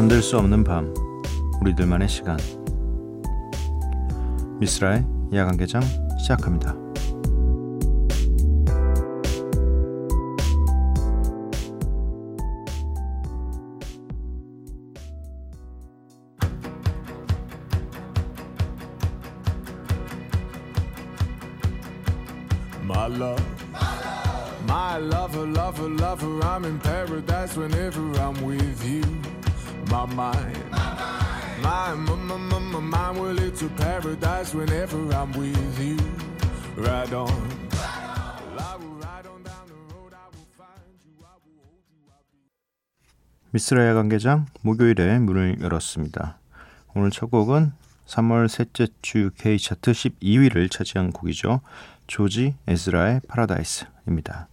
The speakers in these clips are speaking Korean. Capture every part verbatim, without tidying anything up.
잠들 수 없는 밤, 우리들만의 시간. 미쓰라의 야간 개장 시작합니다. My love, my lover, lover, lover, I'm in paradise whenever I'm with you. My mind, my, my, my, my, my mind will lead to paradise whenever I'm with you. Ride on, I will ride on down the road, I will find you, I will hold you, I'll be. 미쓰라 야간 개장 목요일에 문을 열었습니다. 오늘 첫 곡은 삼월 셋째 주 K차트 십이 위를 차지한 곡이죠. 조지 에즈라의 파라다이스입니다.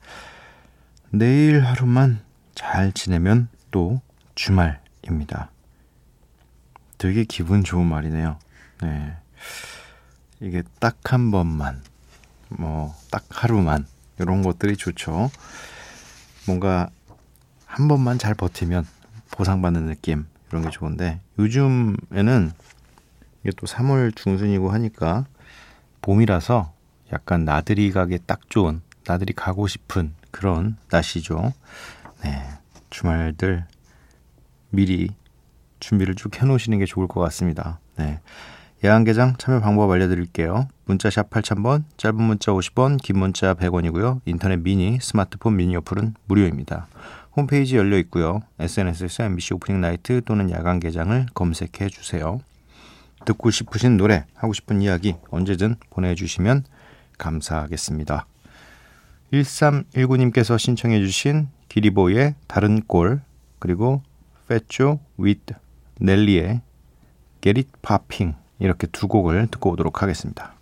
내일 하루만 잘 지내면 또 주말입니다. 되게 기분 좋은 말이네요. 네. 이게 딱 한 번만, 뭐 딱 하루만 이런 것들이 좋죠. 뭔가 한 번만 잘 버티면 보상받는 느낌 이런 게 좋은데, 요즘에는 이게 또 삼월 중순이고 하니까 봄이라서 약간 나들이 가기 딱 좋은, 나들이 가고 싶은 그런 날씨죠. 네, 주말들 미리 준비를 쭉 해놓으시는 게 좋을 것 같습니다. 네, 야간개장 참여 방법 알려드릴게요. 문자샵 팔천 번, 짧은 문자 오십 원, 긴 문자 백 원이고요. 인터넷 미니, 스마트폰 미니 어플은 무료입니다. 홈페이지 열려 있고요. 에스엔에스에서 엠비씨 오프닝 나이트 또는 야간개장을 검색해 주세요. 듣고 싶으신 노래, 하고 싶은 이야기 언제든 보내주시면 감사하겠습니다. 일삼일구 님께서 신청해 주신 기리보이의 다른 꼴, 그리고 Fecho with 넬리의 Get It Popping, 이렇게 두 곡을 듣고 오도록 하겠습니다.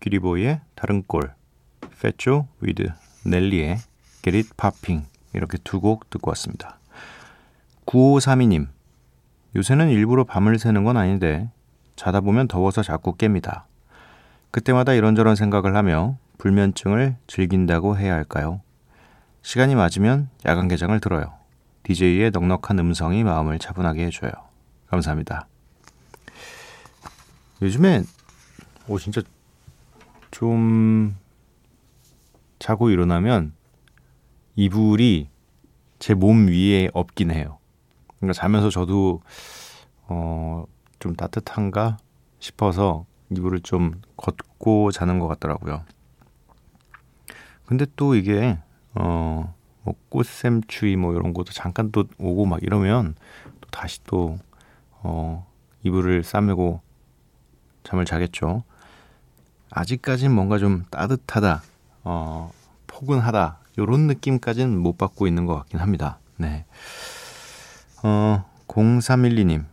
기리보이의 다른 꼴, Fecho with 넬리의 Get It Popping, 이렇게 두 곡 듣고 왔습니다. 구오삼이 님, 요새는 일부러 밤을 새는 건 아닌데 자다 보면 더워서 자꾸 깹니다. 그때마다 이런저런 생각을 하며 불면증을 즐긴다고 해야 할까요? 시간이 맞으면 야간 개장을 들어요. 디제이의 넉넉한 음성이 마음을 차분하게 해줘요. 감사합니다. 요즘에 오 진짜 좀 자고 일어나면 이불이 제 몸 위에 없긴 해요. 그러니까 자면서 저도 어, 좀 따뜻한가 싶어서 이불을 좀 걷고 자는 것 같더라고요. 근데 또 이게 어, 뭐 꽃샘추위 뭐 이런 것도 잠깐 또 오고 막 이러면 또 다시 또 어, 이불을 싸매고 잠을 자겠죠. 아직까지는 뭔가 좀 따뜻하다, 어, 포근하다 이런 느낌까지는 못 받고 있는 것 같긴 합니다. 네. 어, 공삼일이 님,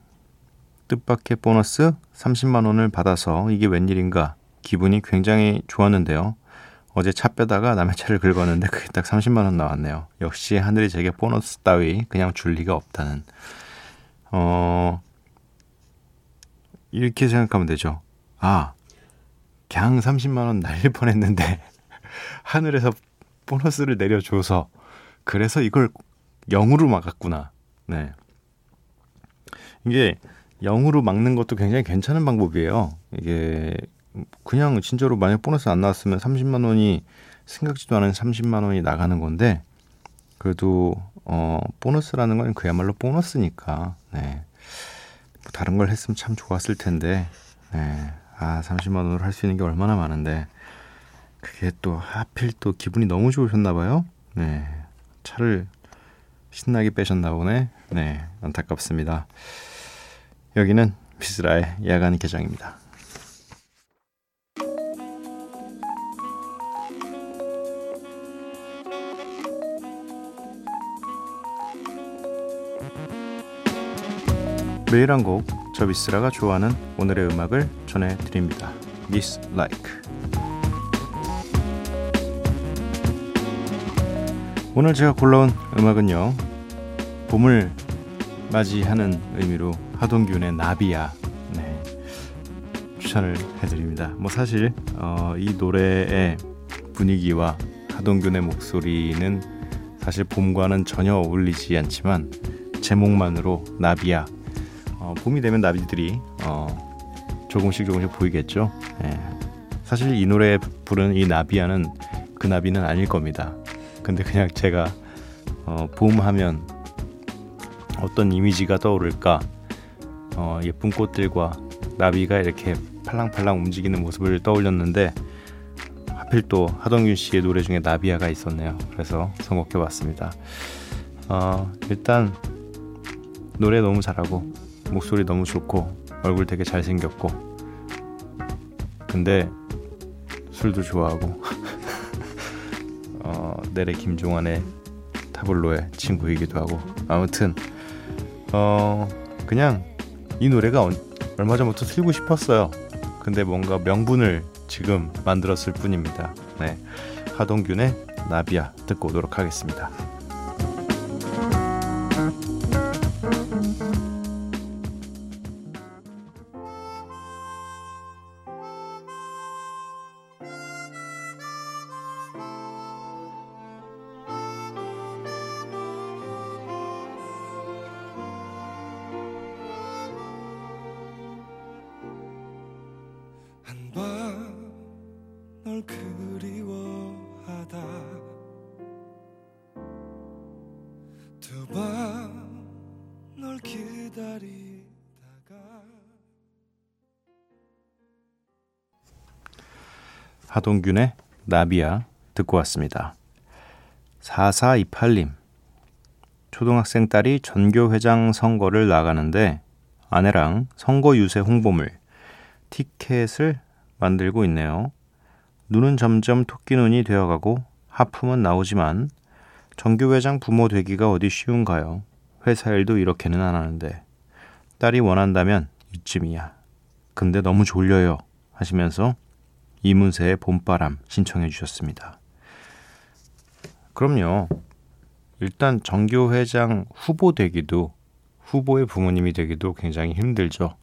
뜻밖의 보너스 삼십만 원을 받아서 이게 웬일인가 기분이 굉장히 좋았는데요. 어제 차 빼다가 남의 차를 긁었는데 그게 딱 삼십만 원 나왔네요. 역시 하늘이 제게 보너스 따위 그냥 줄 리가 없다는. 어, 이렇게 생각하면 되죠. 아, 그냥 삼십만 원 날릴 뻔했는데 하늘에서 보너스를 내려줘서 그래서 이걸 영으로 막았구나. 네, 이게 영으로 막는 것도 굉장히 괜찮은 방법이에요. 이게 그냥 진짜로 만약 보너스 안 나왔으면 삼십만 원이 생각지도 않은 삼십만 원이 나가는 건데, 그래도 어, 보너스라는 건 그야말로 보너스니까. 네, 뭐 다른 걸 했으면 참 좋았을 텐데. 네, 아 삼십만 원으로 할 수 있는 게 얼마나 많은데 그게 또 하필 또 기분이 너무 좋으셨나 봐요. 네, 차를 신나게 빼셨나 보네. 네, 안타깝습니다. 여기는 미쓰라의 야간 개장입니다. 매일 한 곡, 저 미쓰라가 좋아하는 오늘의 음악을 전해드립니다. Miss Like. 오늘 제가 골라온 음악은요, 봄을 맞이하는 의미로 하동균의 나비야, 네, 추천을 해드립니다. 뭐 사실 어, 이 노래의 분위기와 하동균의 목소리는 사실 봄과는 전혀 어울리지 않지만 제목만으로 나비야, 어, 봄이 되면 나비들이 어, 조금씩 조금씩 보이겠죠. 예. 사실 이 노래에 부른 이 나비야는 그 나비는 아닐 겁니다. 근데 그냥 제가 어, 봄 하면 어떤 이미지가 떠오를까, 어, 예쁜 꽃들과 나비가 이렇게 팔랑팔랑 움직이는 모습을 떠올렸는데 하필 또 하동균 씨의 노래 중에 나비야가 있었네요. 그래서 선곡해봤습니다. 어, 일단 노래 너무 잘하고 목소리 너무 좋고 얼굴 되게 잘생겼고 근데 술도 좋아하고 어, 내래 김종환의 타블로의 친구이기도 하고 아무튼 어, 그냥 이 노래가 얼마 전부터 틀고 싶었어요. 근데 뭔가 명분을 지금 만들었을 뿐입니다. 네, 하동균의 나비야 듣고 오도록 하겠습니다. 하동균의 나비야 듣고 왔습니다. 사사이팔 님, 초등학생 딸이 전교회장 선거를 나가는데 아내랑 선거 유세 홍보물 티켓을 만들고 있네요. 눈은 점점 토끼 눈이 되어가고 하품은 나오지만 전교회장 부모 되기가 어디 쉬운가요? 회사 일도 이렇게는 안 하는데 딸이 원한다면 이쯤이야. 근데 너무 졸려요 하시면서 이문세의 봄바람 신청해 주셨습니다. 그럼요. 일단 전교회장 후보 되기도 후보의 부모님이 되기도 굉장히 힘들죠.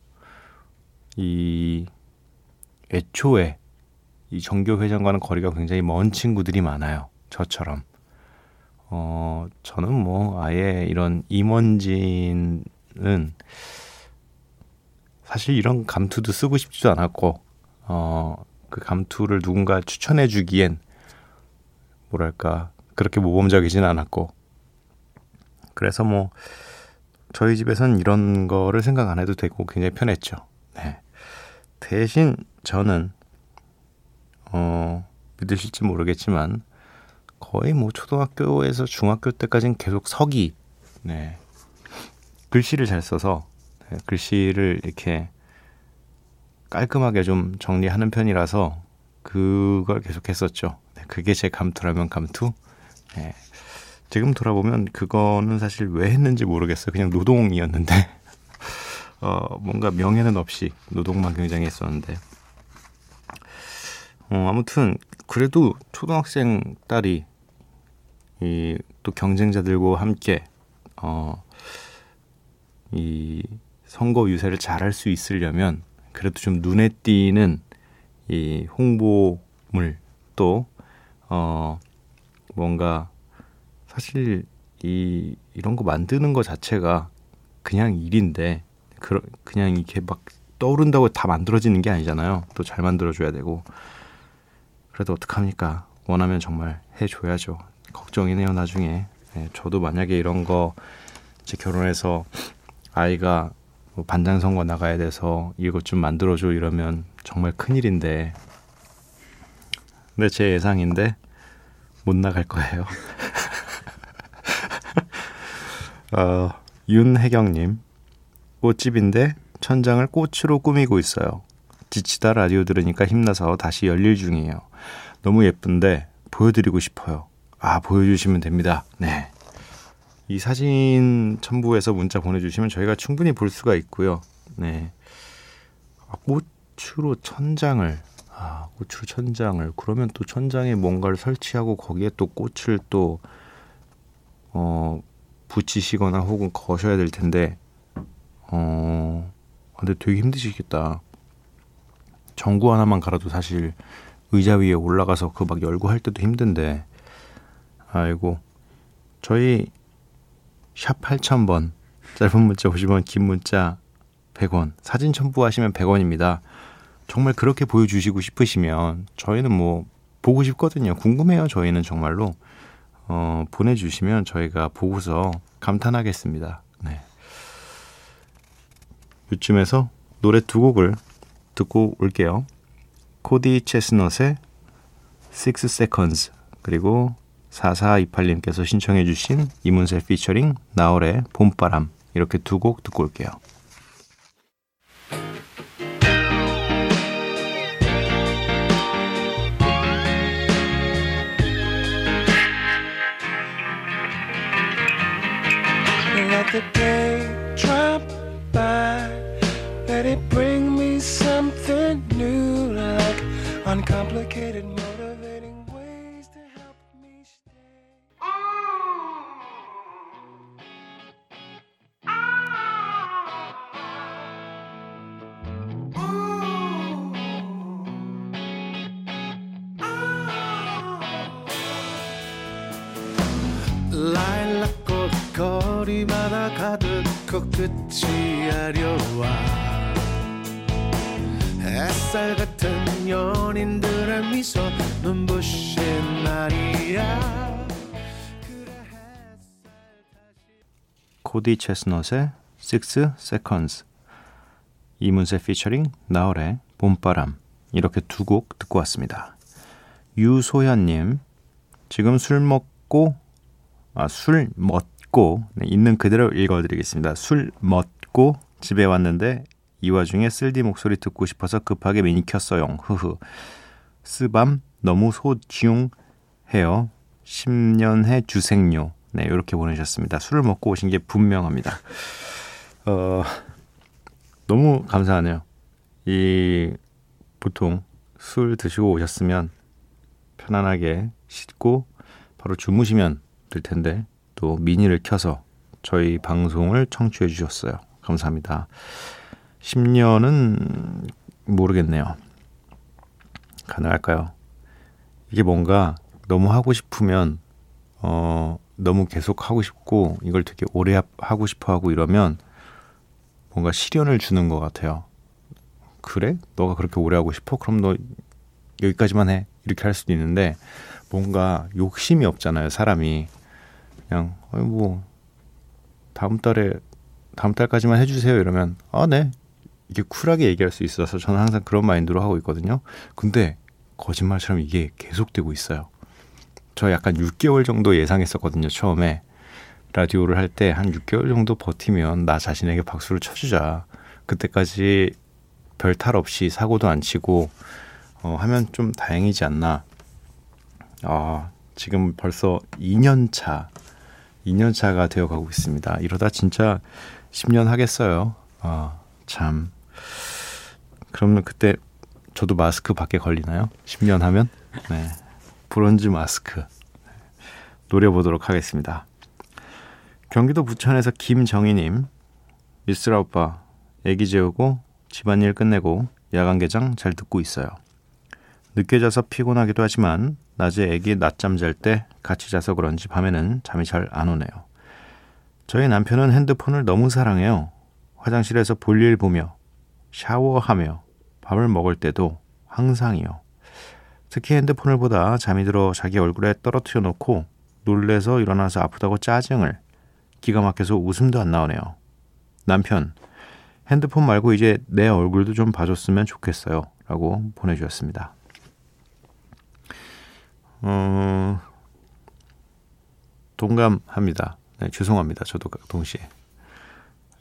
이 애초에 이 전교회장과는 거리가 굉장히 먼 친구들이 많아요. 저처럼. 어, 저는 뭐 아예 이런 임원진은 사실 이런 감투도 쓰고 싶지도 않았고 어, 그 감투를 누군가 추천해 주기엔 뭐랄까 그렇게 모범적이진 않았고 그래서 뭐 저희 집에선 이런 거를 생각 안 해도 되고 굉장히 편했죠. 네. 대신 저는 어, 믿으실지 모르겠지만 거의 뭐 초등학교에서 중학교 때까지는 계속 서기, 네, 글씨를 잘 써서 네, 글씨를 이렇게 깔끔하게 좀 정리하는 편이라서 그걸 계속 했었죠. 네, 그게 제 감투라면 감투. 네, 지금 돌아보면 그거는 사실 왜 했는지 모르겠어요. 그냥 노동이었는데 어, 뭔가 명예는 없이 노동만 굉장히 했었는데 어, 아무튼 그래도 초등학생 딸이 이, 또 경쟁자들과 함께 어, 이 선거 유세를 잘할 수 있으려면 그래도 좀 눈에 띄는 이 홍보물 또 어, 뭔가 사실 이 이런 거 만드는 거 자체가 그냥 일인데 그, 그냥 이렇게 막 떠오른다고 다 만들어지는 게 아니잖아요. 또 잘 만들어줘야 되고 그래도 어떡합니까? 원하면 정말 해줘야죠. 걱정이네요 나중에. 네, 저도 만약에 이런 거 제 결혼해서 아이가 뭐 반장 선거 나가야 돼서 이것 좀 만들어줘 이러면 정말 큰일인데 근데 제 예상인데 못 나갈 거예요. 어, 윤혜경님, 꽃집인데 천장을 꽃으로 꾸미고 있어요. 지치다 라디오 들으니까 힘나서 다시 열일 중이에요. 너무 예쁜데 보여드리고 싶어요. 아, 보여주시면 됩니다. 네, 이 사진 첨부해서 문자 보내주시면 저희가 충분히 볼 수가 있고요. 네, 아, 꽃으로 천장을, 아, 꽃으로 천장을, 그러면 또 천장에 뭔가를 설치하고 거기에 또 꽃을 또 어, 붙이시거나 혹은 거셔야 될 텐데, 어, 근데 되게 힘드시겠다. 전구 하나만 갈아도 사실 의자 위에 올라가서 그 막 열고 할 때도 힘든데. 아이고, 저희 샵 팔천 번, 짧은 문자 오십 원, 긴 문자 백 원, 사진 첨부하시면 백 원입니다. 정말 그렇게 보여주시고 싶으시면 저희는 뭐 보고 싶거든요. 궁금해요. 저희는 정말로 어, 보내주시면 저희가 보고서 감탄하겠습니다. 네. 요쯤에서 노래 두 곡을 듣고 올게요. 코디 체스넛의 식스 세컨즈, 그리고 사사이팔님께서 신청해 주신 이문세 피처링 나얼의 봄바람, 이렇게 두 곡 듣고 올게요. Let the day drop by, let it bring me something new, like uncomplicated motivating ways to help me stay. Lilac 거리마다 가득 코끝이 아려와 햇살 같은 연인들의 미소 눈부신 날이야. 코디 체스넛의 식스 세컨즈, 이문세 피처링 나얼의 봄바람, 이렇게 두 곡 듣고 왔습니다. 유소현님, 지금 술 먹고 아, 술 멋 고, 네, 있는 그대로 읽어드리겠습니다. 술 먹고 집에 왔는데 이 와중에 쓸디 목소리 듣고 싶어서 급하게 미니 켰어요. 흐흐. 쓰밤 너무 소중해요. 십 년해 주생요. 네, 이렇게 보내셨습니다. 술을 먹고 오신 게 분명합니다. 어, 너무 감사하네요. 이 보통 술 드시고 오셨으면 편안하게 씻고 바로 주무시면 될 텐데 또 미니를 켜서 저희 방송을 청취해 주셨어요. 감사합니다. 십 년은 모르겠네요. 가능할까요? 이게 뭔가 너무 하고 싶으면 어, 너무 계속 하고 싶고 이걸 되게 오래 하고 싶어 하고 이러면 뭔가 시련을 주는 것 같아요. 그래? 너가 그렇게 오래 하고 싶어? 그럼 너 여기까지만 해. 이렇게 할 수도 있는데 뭔가 욕심이 없잖아요, 사람이. 그냥 어이 뭐 다음 달에 다음 달까지만 해주세요 이러면 아 네, 이게 쿨하게 얘기할 수 있어서 저는 항상 그런 마인드로 하고 있거든요. 근데 거짓말처럼 이게 계속되고 있어요. 저 약간 육 개월 정도 예상했었거든요. 처음에 라디오를 할 때 한 육 개월 정도 버티면 나 자신에게 박수를 쳐주자. 그때까지 별 탈 없이 사고도 안 치고 어, 하면 좀 다행이지 않나. 아, 지금 벌써 이 년 차. 이 년 차가 되어가고 있습니다. 이러다 진짜 십 년 하겠어요. 아, 참. 그러면 그때 저도 마스크 밖에 걸리나요? 십 년 하면? 네, 브론즈 마스크 노려보도록 하겠습니다. 경기도 부천에서 김정희님, 미쓰라 오빠 애기 재우고 집안일 끝내고 야간 개장 잘 듣고 있어요. 늦게 자서 피곤하기도 하지만 낮에 애기 낮잠 잘 때 같이 자서 그런지 밤에는 잠이 잘 안 오네요. 저희 남편은 핸드폰을 너무 사랑해요. 화장실에서 볼일 보며 샤워하며 밥을 먹을 때도 항상이요. 특히 핸드폰을 보다 잠이 들어 자기 얼굴에 떨어뜨려 놓고 놀래서 일어나서 아프다고 짜증을, 기가 막혀서 웃음도 안 나오네요. 남편, 핸드폰 말고 이제 내 얼굴도 좀 봐줬으면 좋겠어요. 라고 보내주셨습니다. 어, 동감합니다. 네, 죄송합니다. 저도 동시에.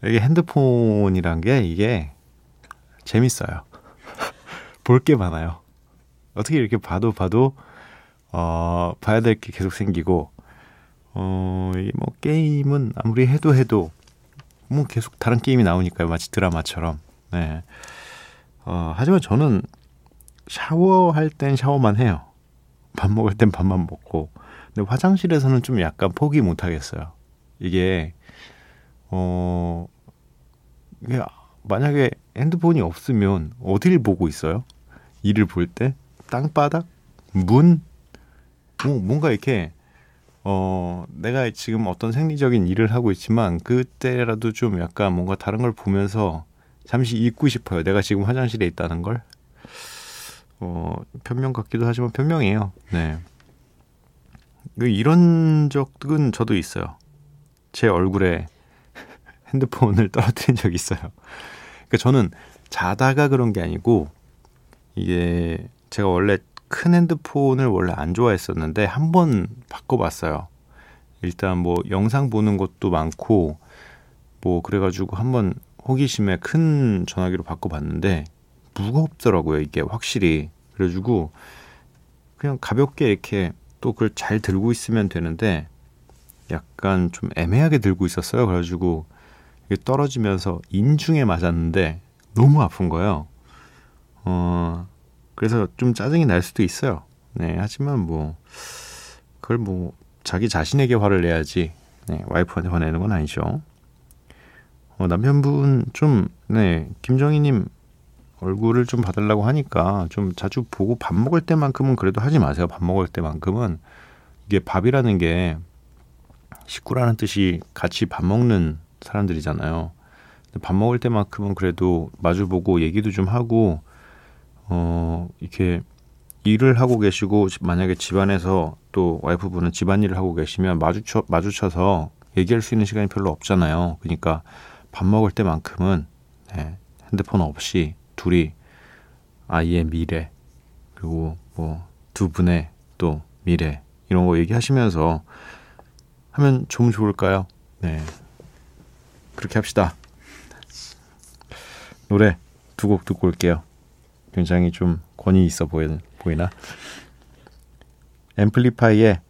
이게 핸드폰이란 게 이게 재밌어요. 볼 게 많아요. 어떻게 이렇게 봐도 봐도 어, 봐야 될 게 계속 생기고 어, 이 뭐 게임은 아무리 해도 해도 뭐 계속 다른 게임이 나오니까요. 마치 드라마처럼. 네. 어, 하지만 저는 샤워할 땐 샤워만 해요. 밥 먹을 땐 밥만 먹고. 근데 화장실에서는 좀 약간 포기 못 하겠어요. 이게 어 이게 만약에 핸드폰이 없으면 어디를 보고 있어요? 일을 볼 때 땅바닥, 문, 뭐 뭔가 이렇게 어 내가 지금 어떤 생리적인 일을 하고 있지만 그때라도 좀 약간 뭔가 다른 걸 보면서 잠시 잊고 싶어요. 내가 지금 화장실에 있다는 걸. 어 변명 같기도 하지만 변명이에요. 네. 이런 적은 저도 있어요. 제 얼굴에 핸드폰을 떨어뜨린 적이 있어요. 그러니까 저는 자다가 그런 게 아니고 이게 제가 원래 큰 핸드폰을 원래 안 좋아했었는데 한 번 바꿔봤어요. 일단 뭐 영상 보는 것도 많고 뭐 그래가지고 한번 호기심에 큰 전화기로 바꿔봤는데 무겁더라고요. 이게 확실히. 그래가지고 그냥 가볍게 이렇게 또 그걸 잘 들고 있으면 되는데 약간 좀 애매하게 들고 있었어요. 그래가지고 이게 떨어지면서 인중에 맞았는데 너무 아픈 거예요. 어, 그래서 좀 짜증이 날 수도 있어요. 네, 하지만 뭐 그걸 뭐 자기 자신에게 화를 내야지 네, 와이프한테 화내는 건 아니죠. 어, 남편분 좀 네, 김정희님 얼굴을 좀 봐달라고 하니까 좀 자주 보고 밥 먹을 때만큼은 그래도 하지 마세요. 밥 먹을 때만큼은 이게 밥이라는 게 식구라는 뜻이 같이 밥 먹는 사람들이잖아요. 밥 먹을 때만큼은 그래도 마주보고 얘기도 좀 하고 어 이렇게 일을 하고 계시고 만약에 집안에서 또 와이프분은 집안일을 하고 계시면 마주쳐, 마주쳐서 얘기할 수 있는 시간이 별로 없잖아요. 그러니까 밥 먹을 때만큼은 네, 핸드폰 없이 둘이 아이의 미래 그리고 뭐 두 분의 또 미래 이런 거 얘기하시면서 하면 좀 좋을까요? 네, 그렇게 합시다. 노래 두 곡 듣고 올게요. 굉장히 좀 권위 있어 보이나? 앰플리파이의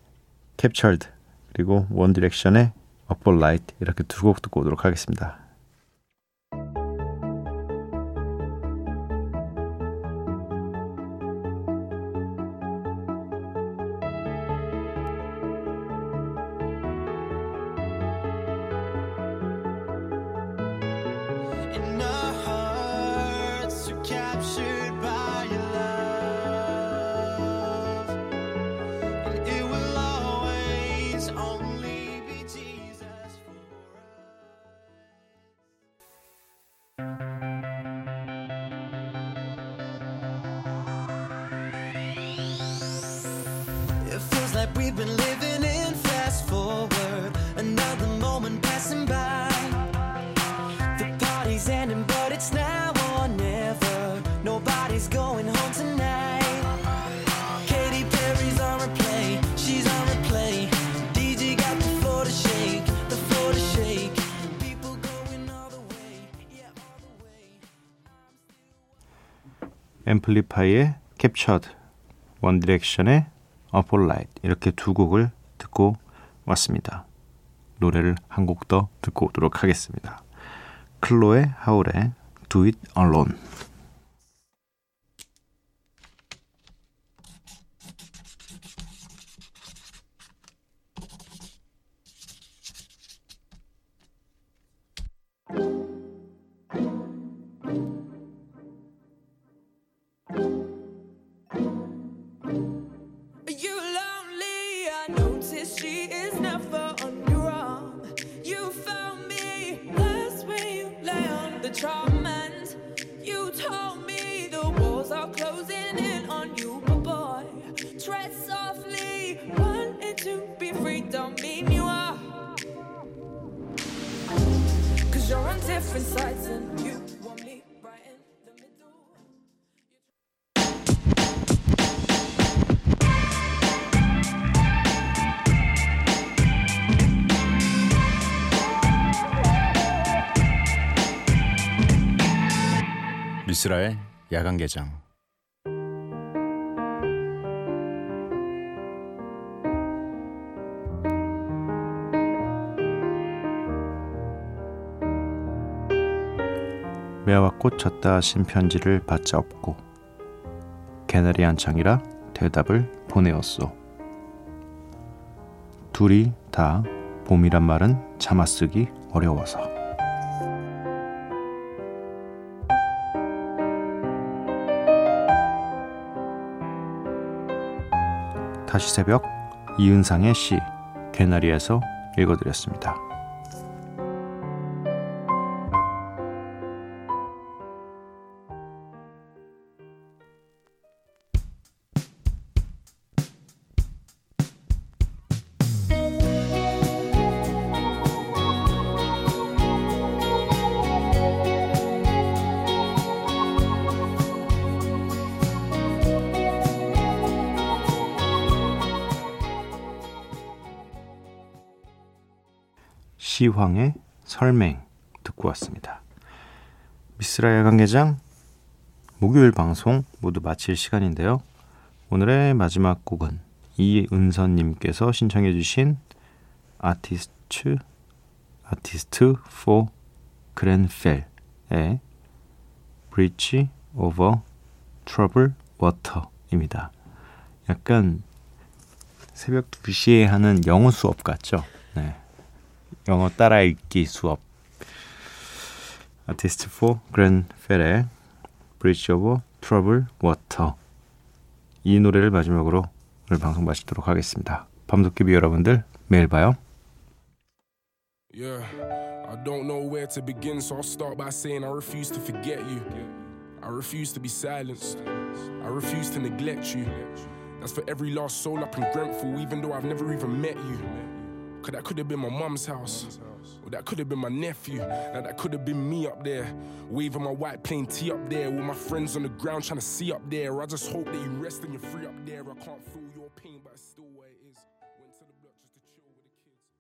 Captured 그리고 원 디렉션의 Up All Night 이렇게 두 곡 듣고 오도록 하겠습니다. We've been living in fast forward, another moment passing by. The party's ending, but it's now or never. Nobody's going home tonight. Katy Perry's on replay, she's on replay. 디제이 got the floor to shake, the floor to shake. People going all the way, yeah, all the way. 앰플리파이의 Captured, 원 디렉션의 Up All Night 이렇게 두 곡을 듣고 왔습니다. 노래를 한 곡 더 듣고 오도록 하겠습니다. 클로에 하울의 Do It Alone. 미쓰라의 야간 개장. 매화와 꽃 졌다 하신 편지를 받자 없고 개나리 한창이라 대답을 보내었소. 둘이 다 봄이란 말은 참아 쓰기 어려워서. 다시 새벽, 이은상의 시 개나리에서 읽어드렸습니다. 시황의 설맹 듣고 왔습니다. 미쓰라 야간개장 목요일 방송 모두 마칠 시간인데요. 오늘의 마지막 곡은 이은선님께서 신청해 주신 아티스트, 아티스트 for Grenfell의 Bridge over Troubled Water입니다. 약간 새벽 두 시에 하는 영어 수업 같죠? 네. 영어 따라 읽기 수업. Artists for Grenfell의 Bridge over Troubled Water. 이 노래를 마지막으로 오늘 방송 마치도록 하겠습니다. 밤도깨비 여러분들 매일 봐요. Yeah, I don't know where to begin, so I'll start by saying I refuse to forget you. I refuse to be silenced. I refuse to neglect you. That's for every last soul up in Grenfell, even though I've never even met you. Cause that could have been my mum's house, or that could have been my nephew. Now that could have been me up there, waving my white plain tee up there, with my friends on the ground trying to see up there. I just hope that you rest and you're free up there. I can't feel your pain, but I still